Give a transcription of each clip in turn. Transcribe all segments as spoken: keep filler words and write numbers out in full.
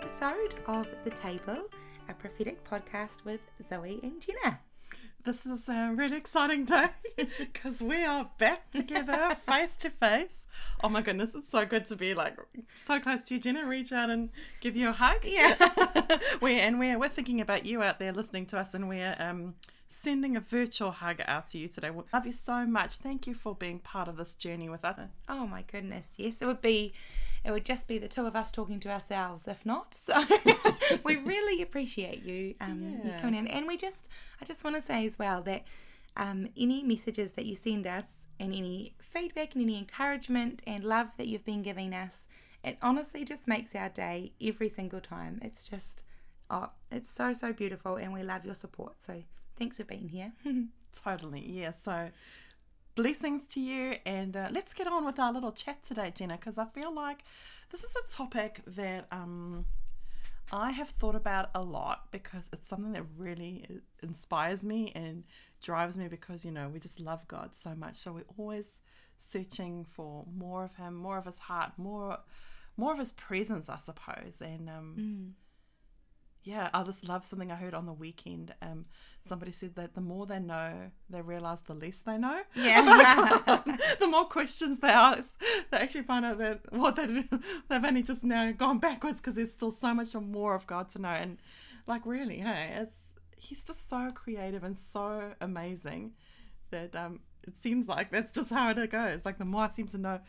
episode of The Table, a prophetic podcast with Zoe and Jenna. This is a really exciting day because we are back together face to face. Oh my goodness, it's so good to be like so close to you, Jenna. Reach out and give you a hug. Yeah. we're, and we're, we're thinking about you out there listening to us, and we're um, sending a virtual hug out to you today. We love you so much. Thank you for being part of this journey with us. Oh my goodness, yes. It would be, it would just be the two of us talking to ourselves, if not. So we really appreciate you, um, yeah. you coming in. And we just, I just want to say as well that um, any messages that you send us and any feedback and any encouragement and love that you've been giving us, it honestly just makes our day every single time. It's just, oh, it's so, so beautiful, and we love your support. So thanks for being here. Totally, yeah. So blessings to you, and uh, let's get on with our little chat today, Jenna, because I feel like this is a topic that um, I have thought about a lot, because it's something that really inspires me and drives me, because, you know, we just love God so much, so we're always searching for more of him, more of his heart, more more of his presence, I suppose. And um, mm. yeah, I just love something I heard on the weekend. Um, somebody said that the more they know, they realise the less they know. Yeah. The more questions they ask, they actually find out that what they do, they've only just now gone backwards, because there's still so much more of God to know. And like, really, hey, it's, he's just so creative and so amazing that um, it seems like that's just how it goes. Like, the more I seem to know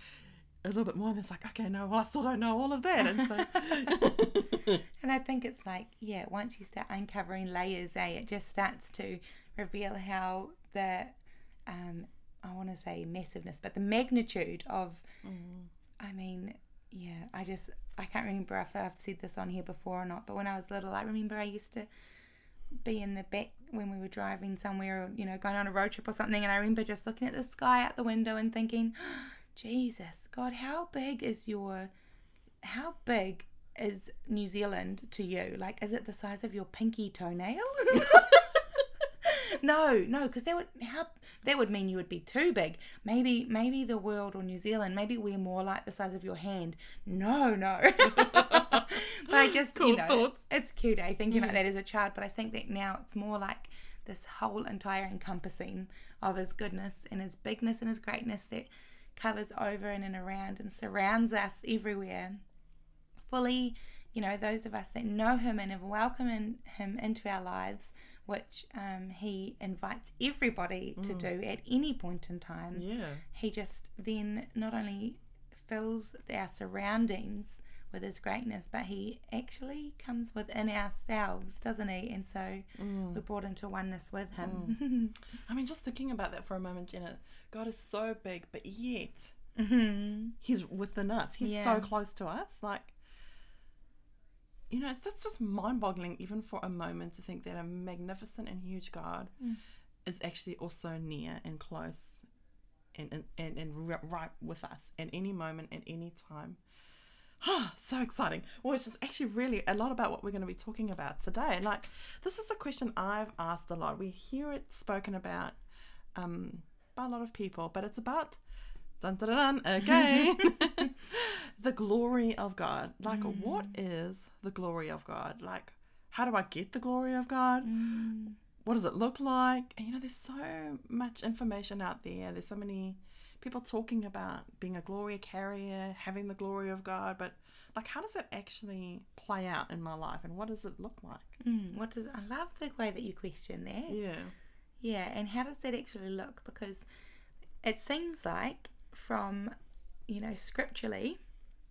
a little bit more, and it's like, okay, no, well, I still don't know all of that. And so and I think it's like, yeah, once you start uncovering layers, eh, it just starts to reveal how the, um, I want to say massiveness, but the magnitude of, mm. I mean, yeah, I just, I can't remember if I've said this on here before or not, but when I was little, I remember I used to be in the back when we were driving somewhere, or, you know, going on a road trip or something, and I remember just looking at the sky out the window and thinking, Jesus, God, how big is your, how big is New Zealand to you? Like, is it the size of your pinky toenail? no, no, because that would, how, that would mean you would be too big. Maybe, maybe the world, or New Zealand, maybe we're more like the size of your hand. No, no. But I just, cool you know, thoughts. It's cute, eh, thinking mm. like that as a child, but I think that now it's more like this whole entire encompassing of his goodness and his bigness and his greatness that covers over and, and around and surrounds us everywhere fully. You know, those of us that know him and have welcomed him into our lives, which um, he invites everybody mm. to do at any point in time. Yeah, he just then not only fills our surroundings with his greatness, but he actually comes within ourselves, doesn't he? And so mm. we're brought into oneness with him. Mm. I mean, just thinking about that for a moment, Jenna, God is so big, but yet mm-hmm. he's within us. He's yeah. so close to us. Like, you know, it's, that's just mind-boggling even for a moment, to think that a magnificent and huge God mm. is actually also near and close and, and, and right with us at any moment, at any time. Oh, so exciting. Well, it's just actually really a lot about what we're going to be talking about today. Like, this is a question I've asked a lot. We hear it spoken about um, by a lot of people, but it's about, dun dun dun, again, the glory of God. Like, mm. what is the glory of God? Like, how do I get the glory of God? Mm. What does it look like? And, you know, there's so much information out there. There's so many people talking about being a glory carrier, having the glory of God, but like, how does it actually play out in my life, and what does it look like? Mm, what does I love the way that you question that. Yeah, yeah, and how does that actually look? Because it seems like, from, you know, scripturally,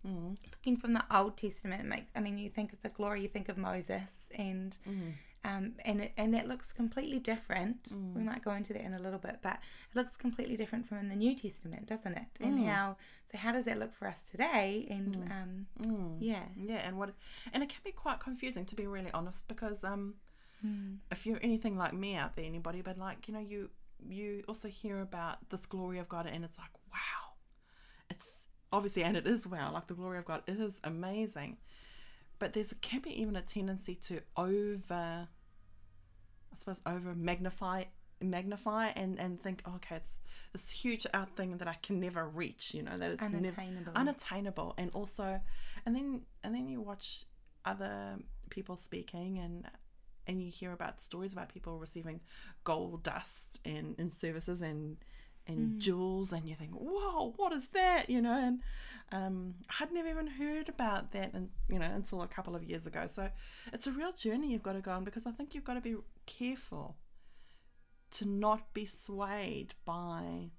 mm. looking from the Old Testament, it makes, I mean, you think of the glory, you think of Moses, and mm. Um, and it, and that looks completely different. Mm. We might go into that in a little bit, but it looks completely different from in the New Testament, doesn't it? Mm. And how, so how does that look for us today? And mm. um, mm. yeah, yeah, and what, and it can be quite confusing, to be really honest, because um, mm. if you're anything like me out there, anybody, but like, you know, you you also hear about this glory of God, and it's like, wow, it's obviously, and it is wow, like the glory of God, it is amazing. But there's can be even a tendency to over, I suppose, over magnify, magnify, and, and think, oh, okay, it's this huge out thing that I can never reach. You know, that it's unattainable, never, unattainable, and also, and then and then you watch other people speaking, and and you hear about stories about people receiving gold dust and, and services and and mm. jewels, and you think, whoa, what is that, you know? And um, I'd never even heard about that, and you know, until a couple of years ago. So it's a real journey you've got to go on, because I think you've got to be careful to not be swayed by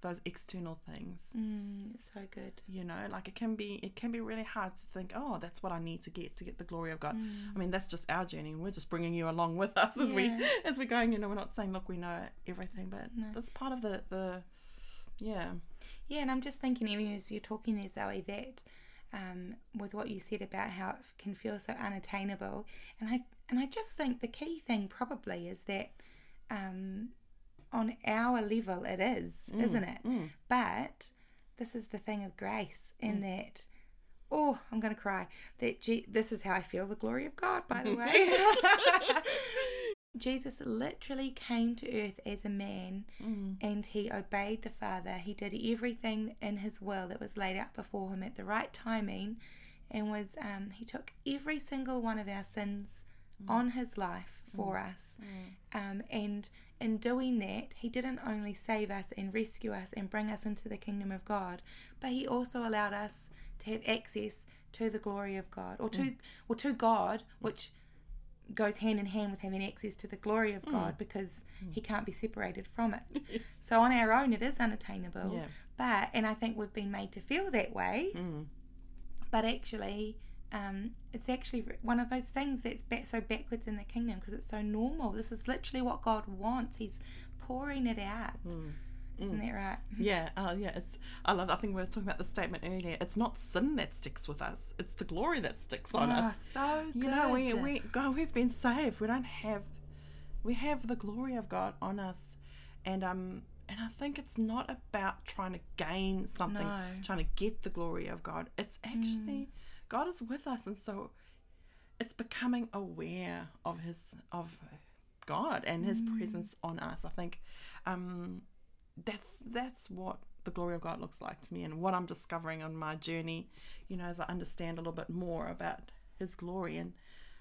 those external things. Mm, it's so good. You know, like it can be, it can be really hard to think, oh, that's what I need to get to get the glory of God. Mm. I mean, that's just our journey. We're just bringing you along with us as yeah. we as we're going. You know, we're not saying, look, we know everything, but no. that's part of the the yeah, yeah. And I'm just thinking, even as you're talking there, Zoe, that um, with what you said about how it can feel so unattainable, and I and I just think the key thing probably is that. Um, on our level it is, mm, isn't it? Mm. But this is the thing of grace in mm. that, oh, I'm going to cry, that Je- this is how I feel the glory of God, by the way. Jesus literally came to earth as a man mm. and he obeyed the Father. He did everything in his will that was laid out before him at the right timing, and was um, he took every single one of our sins mm. on his life for mm. us. Mm. Um, and in doing that, he didn't only save us and rescue us and bring us into the kingdom of God, but he also allowed us to have access to the glory of God, or to mm. or to God, which goes hand in hand with having access to the glory of mm. God, because mm. he can't be separated from it. Yes. So on our own, it is unattainable. Yeah. But, and I think we've been made to feel that way, mm. but actually... Um, it's actually one of those things that's back, so backwards in the kingdom, because it's so normal. This is literally what God wants. He's pouring it out. Mm. Isn't mm. that right? Yeah. Oh, uh, yeah. It's. I love. I think we were talking about the statement earlier. It's not sin that sticks with us. It's the glory that sticks on oh, us. So good. You know, we we God, we've been saved. We don't have. We have the glory of God on us, and um. And I think it's not about trying to gain something, no. trying to get the glory of God. It's actually. Mm. God is with us, and so it's becoming aware of his of God and his mm. presence on us. I think um, that's that's what the glory of God looks like to me, and what I'm discovering on my journey, you know, as I understand a little bit more about his glory and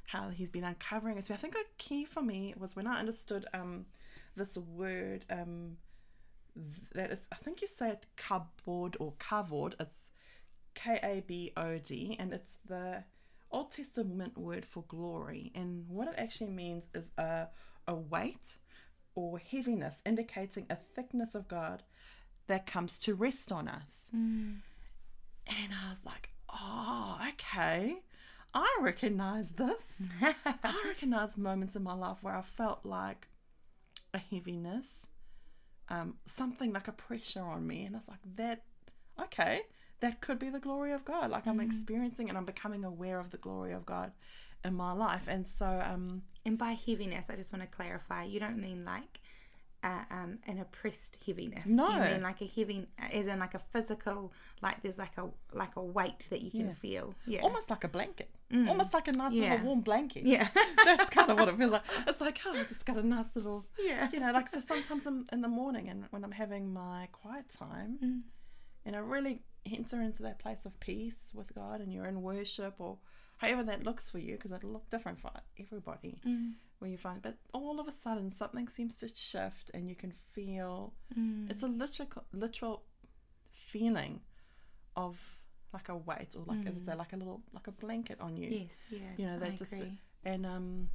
how he's been uncovering it. So I think a key for me was when I understood um, this word um, that is, I think you say it kavod or kavod. It's K A B O D, and it's the Old Testament word for glory, and what it actually means is a, a weight or heaviness, indicating a thickness of God that comes to rest on us. Mm. And I was like, oh, okay, I recognize this. I recognize moments in my life where I felt like a heaviness, um, something like a pressure on me, and I was like, that, okay, that could be the glory of God. Like I'm mm. experiencing, and I'm becoming aware of the glory of God in my life. And so, um, and by heaviness, I just want to clarify, you don't mean like uh, um, an oppressed heaviness. No, you mean like a heavy, as in like a physical, like there's like a like a weight that you can yeah. feel, yeah, almost like a blanket, mm. almost like a nice yeah. little warm blanket. Yeah, that's kind of what it feels like. It's like, oh, I just got a nice little, yeah, you know, like so. Sometimes in, in the morning, and when I'm having my quiet time, mm. and I really enter into that place of peace with God, and you're in worship, or however that looks for you, because it'll look different for everybody, mm. where you find, but all of a sudden something seems to shift, and you can feel mm. it's a literal literal feeling of like a weight, or like mm. as I say, like a little like a blanket on you. Yes, yeah, you know, that I just agree. and um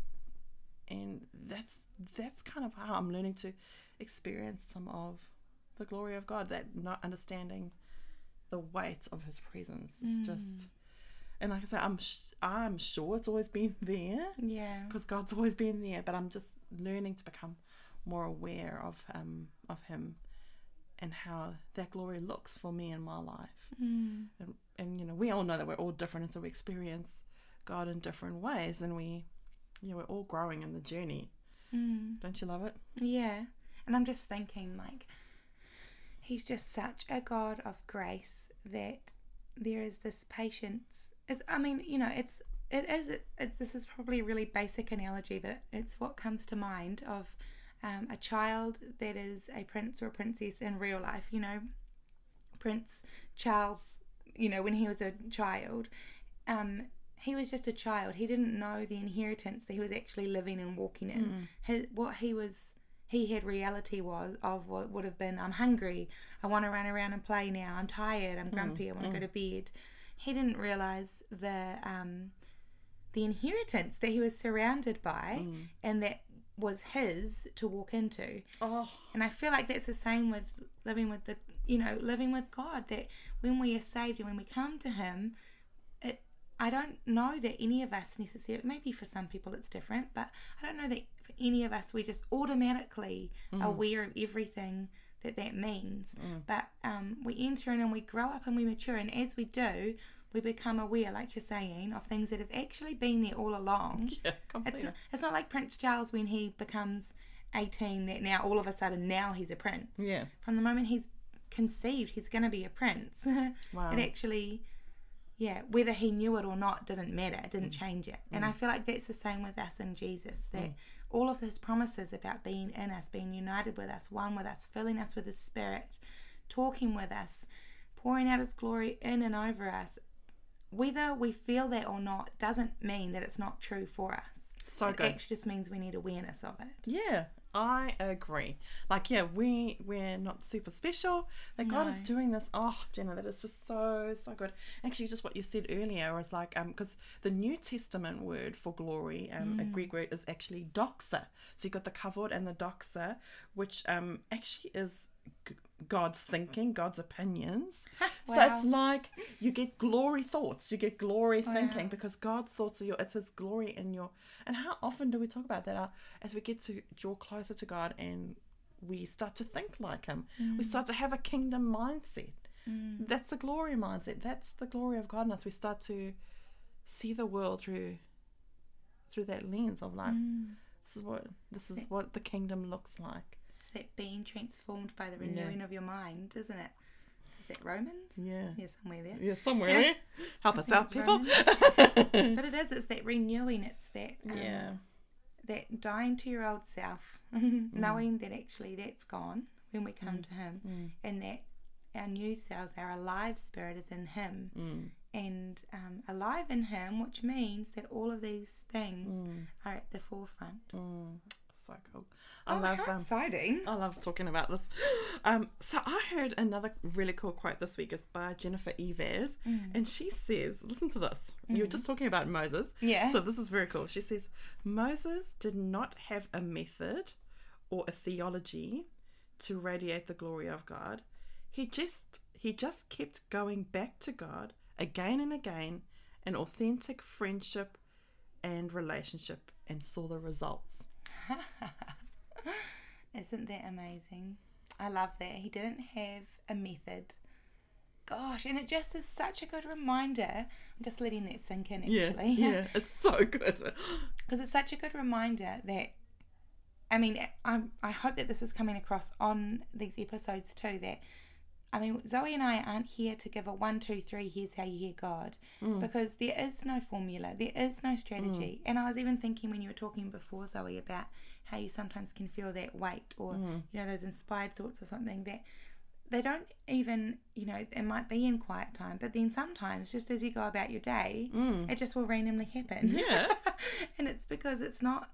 and that's that's kind of how I'm learning to experience some of the glory of God, that not understanding the weight of his presence is mm. just, and like I said, I'm sh- I'm sure it's always been there, yeah, because God's always been there. But I'm just learning to become more aware of um of him, and how that glory looks for me in my life. Mm. And and you know, we all know that we're all different, and so we experience God in different ways, and we, you know, we're all growing in the journey. Mm. Don't you love it? Yeah, and I'm just thinking like. He's just such a God of grace that there is this patience. It's, I mean, you know, it's it is. It, it, this is probably a really basic analogy, but it's what comes to mind of um, a child that is a prince or a princess in real life. You know, Prince Charles. You know, when he was a child, um, he was just a child. He didn't know the inheritance that he was actually living and walking in. Mm. His, what he was, he had reality was of what would have been, I'm hungry, I want to run around and play now, I'm tired, I'm grumpy, mm. I want to mm. go to bed. He didn't realise the um, the inheritance that he was surrounded by mm. and that was his to walk into. Oh. And I feel like that's the same with living with the, you know, living with God, that when we are saved and when we come to Him, it, I don't know that any of us necessarily, maybe for some people it's different, but I don't know that for any of us we just automatically mm. aware of everything that that means. Mm. But um, we enter in and we grow up and we mature, and as we do, we become aware, like you're saying, of things that have actually been there all along. Yeah, completely. It's not, it's not like Prince Charles when he becomes eighteen that now all of a sudden now he's a prince. Yeah. From the moment he's conceived, he's going to be a prince. Wow. It actually, yeah, whether he knew it or not didn't matter. It didn't mm. change it. Mm. And I feel like that's the same with us in Jesus, that mm. all of His promises about being in us, being united with us, one with us, filling us with His Spirit, talking with us, pouring out His glory in and over us, whether we feel that or not doesn't mean that it's not true for us. So it good. Actually just means we need awareness of it. Yeah, I agree. Like, yeah, we, we're not super special. That no. God is doing this. Oh, Jenna, that is just so, so good. Actually, just what you said earlier was like, um, because the New Testament word for glory, um, mm. a Greek word, is actually doxa. So you've got the kavod and the doxa, which um actually is g- God's thinking, God's opinions. Wow. So it's like you get glory thoughts, you get glory thinking, wow. because God's thoughts are your, it's His glory in your, and how often do we talk about that? Uh, as we get to draw closer to God and we start to think like Him, mm. we start to have a kingdom mindset. Mm. That's the glory mindset. That's the glory of God in us. We start to see the world through through that lens of like, mm. this is what this is what the kingdom looks like. That being transformed by the renewing yeah. of your mind, isn't it? Is that Romans? Yeah. Yeah, somewhere there. Yeah, somewhere there. Help us out, people. But it is, it's that renewing, it's that um, yeah. that dying to your old self, mm. knowing that actually that's gone when we come mm. to Him, mm. and that our new selves, our alive spirit is in Him, mm. and um, alive in Him, which means that all of these things mm. are at the forefront. Mm. So cool. I oh, love how um, exciting. I love talking about this. Um, so I heard another really cool quote this week is by Jennifer Evers, mm. and she says, listen to this. Mm. You were just talking about Moses. Yeah. So this is very cool. She says, Moses did not have a method or a theology to radiate the glory of God. He just he just kept going back to God again and again in authentic friendship and relationship and saw the results. Isn't that amazing? I love that. He didn't have a method. Gosh, and it just is such a good reminder. I'm just letting that sink in, actually. Yeah, yeah. It's so good. Because it's such a good reminder that, I mean, I I hope that this is coming across on these episodes too, that, I mean, Zoe and I aren't here to give a one, two, three, here's how you hear God. Mm. Because there is no formula. There is no strategy. Mm. And I was even thinking when you were talking before, Zoe, about how you sometimes can feel that weight or, mm. you know, those inspired thoughts or something that they don't even, you know, it might be in quiet time. But then sometimes just as you go about your day, mm. it just will randomly happen. Yeah. And it's because it's not...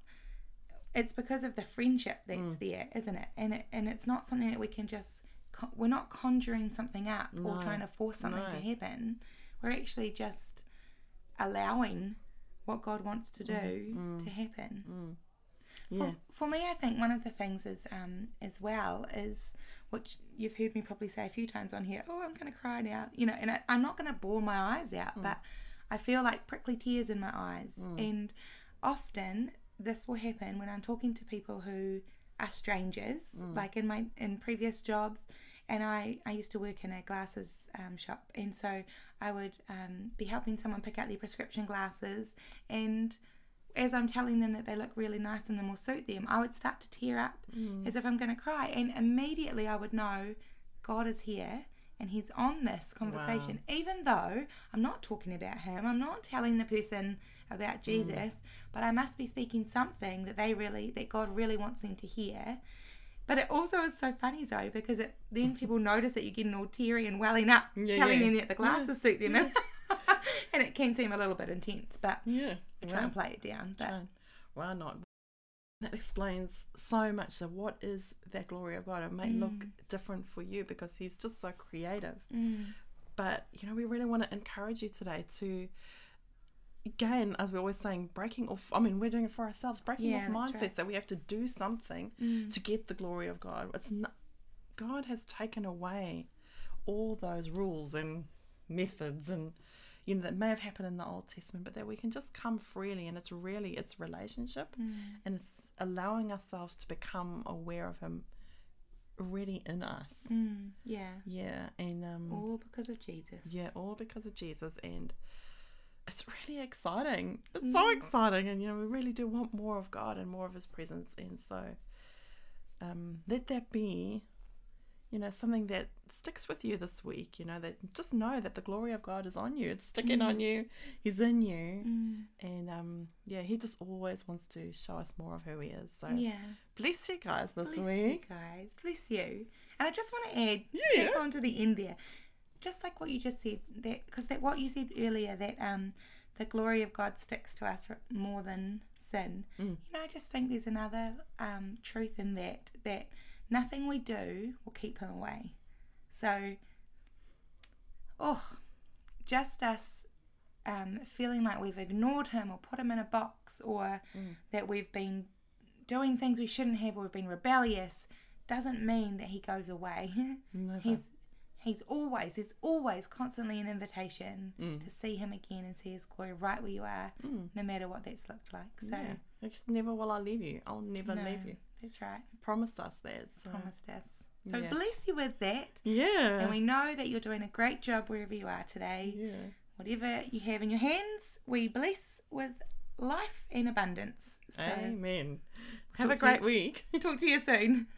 It's because of the friendship that's mm. there, isn't it? And it, and it's not something that we can just... We're not conjuring something up no, or trying to force something no. to happen. We're actually just allowing what God wants to do mm, mm, to happen. Mm. Yeah. For, for me, I think one of the things is um, as well is, which you've heard me probably say a few times on here, oh, I'm going to cry now, you know, and I, I'm not going to bawl my eyes out, mm. but I feel like prickly tears in my eyes. Mm. And often this will happen when I'm talking to people who are strangers, mm. like in my in previous jobs. And I, I used to work in a glasses um, shop, and so I would um, be helping someone pick out their prescription glasses, and as I'm telling them that they look really nice and them will suit them, I would start to tear up mm. as if I'm going to cry, and immediately I would know God is here and He's on this conversation. Wow. Even though I'm not talking about Him, I'm not telling the person about Jesus, mm. but I must be speaking something that they really, that God really wants them to hear. But it also is so funny, Zoe, because it, then people notice that you're getting all teary and welling up, yeah, telling yeah. them that the glasses yeah. suit them. Yeah. and it can seem a little bit intense, but yeah, I try right. and play it down. But try. Why not? That explains so much. So what is that glory of God? It may mm. look different for you because he's just so creative. Mm. But, you know, we really want to encourage you today to, again, as we're always saying, breaking off, I mean, we're doing it for ourselves, breaking yeah, off mindsets right. that we have to do something mm. to get the glory of God. It's not, God has taken away all those rules and methods and, you know, that may have happened in the Old Testament, but that we can just come freely, and it's really, it's relationship mm. and it's allowing ourselves to become aware of him already in us. Mm. Yeah. Yeah. And um, all because of Jesus. Yeah, all because of Jesus. And it's really exciting. It's mm. so exciting. And, you know, we really do want more of God and more of his presence. And so um, let that be, you know, something that sticks with you this week, you know, that just know that the glory of God is on you. It's sticking mm. on you. He's in you. Mm. And, um, yeah, he just always wants to show us more of who he is. So yeah. bless you guys this bless week. Bless you guys. Bless you. And I just want to add, yeah. back on to the end there, just like what you just said, that because that what you said earlier, that um, the glory of God sticks to us more than sin. Mm. You know, I just think there's another um, truth in that, that nothing we do will keep him away. So, oh, just us um, feeling like we've ignored him or put him in a box, or mm. that we've been doing things we shouldn't have, or we've been rebellious, doesn't mean that he goes away. Never. He's he's always, there's always constantly an invitation mm. to see him again and see his glory right where you are, mm. no matter what that's looked like. So, yeah. It's never will I leave you. I'll never no. leave you. That's right. Promised us that. So. Promised us. So yeah. bless you with that. Yeah. And we know that you're doing a great job wherever you are today. Yeah. Whatever you have in your hands, we bless with life and abundance. So amen. Have a great you, week. Talk to you soon.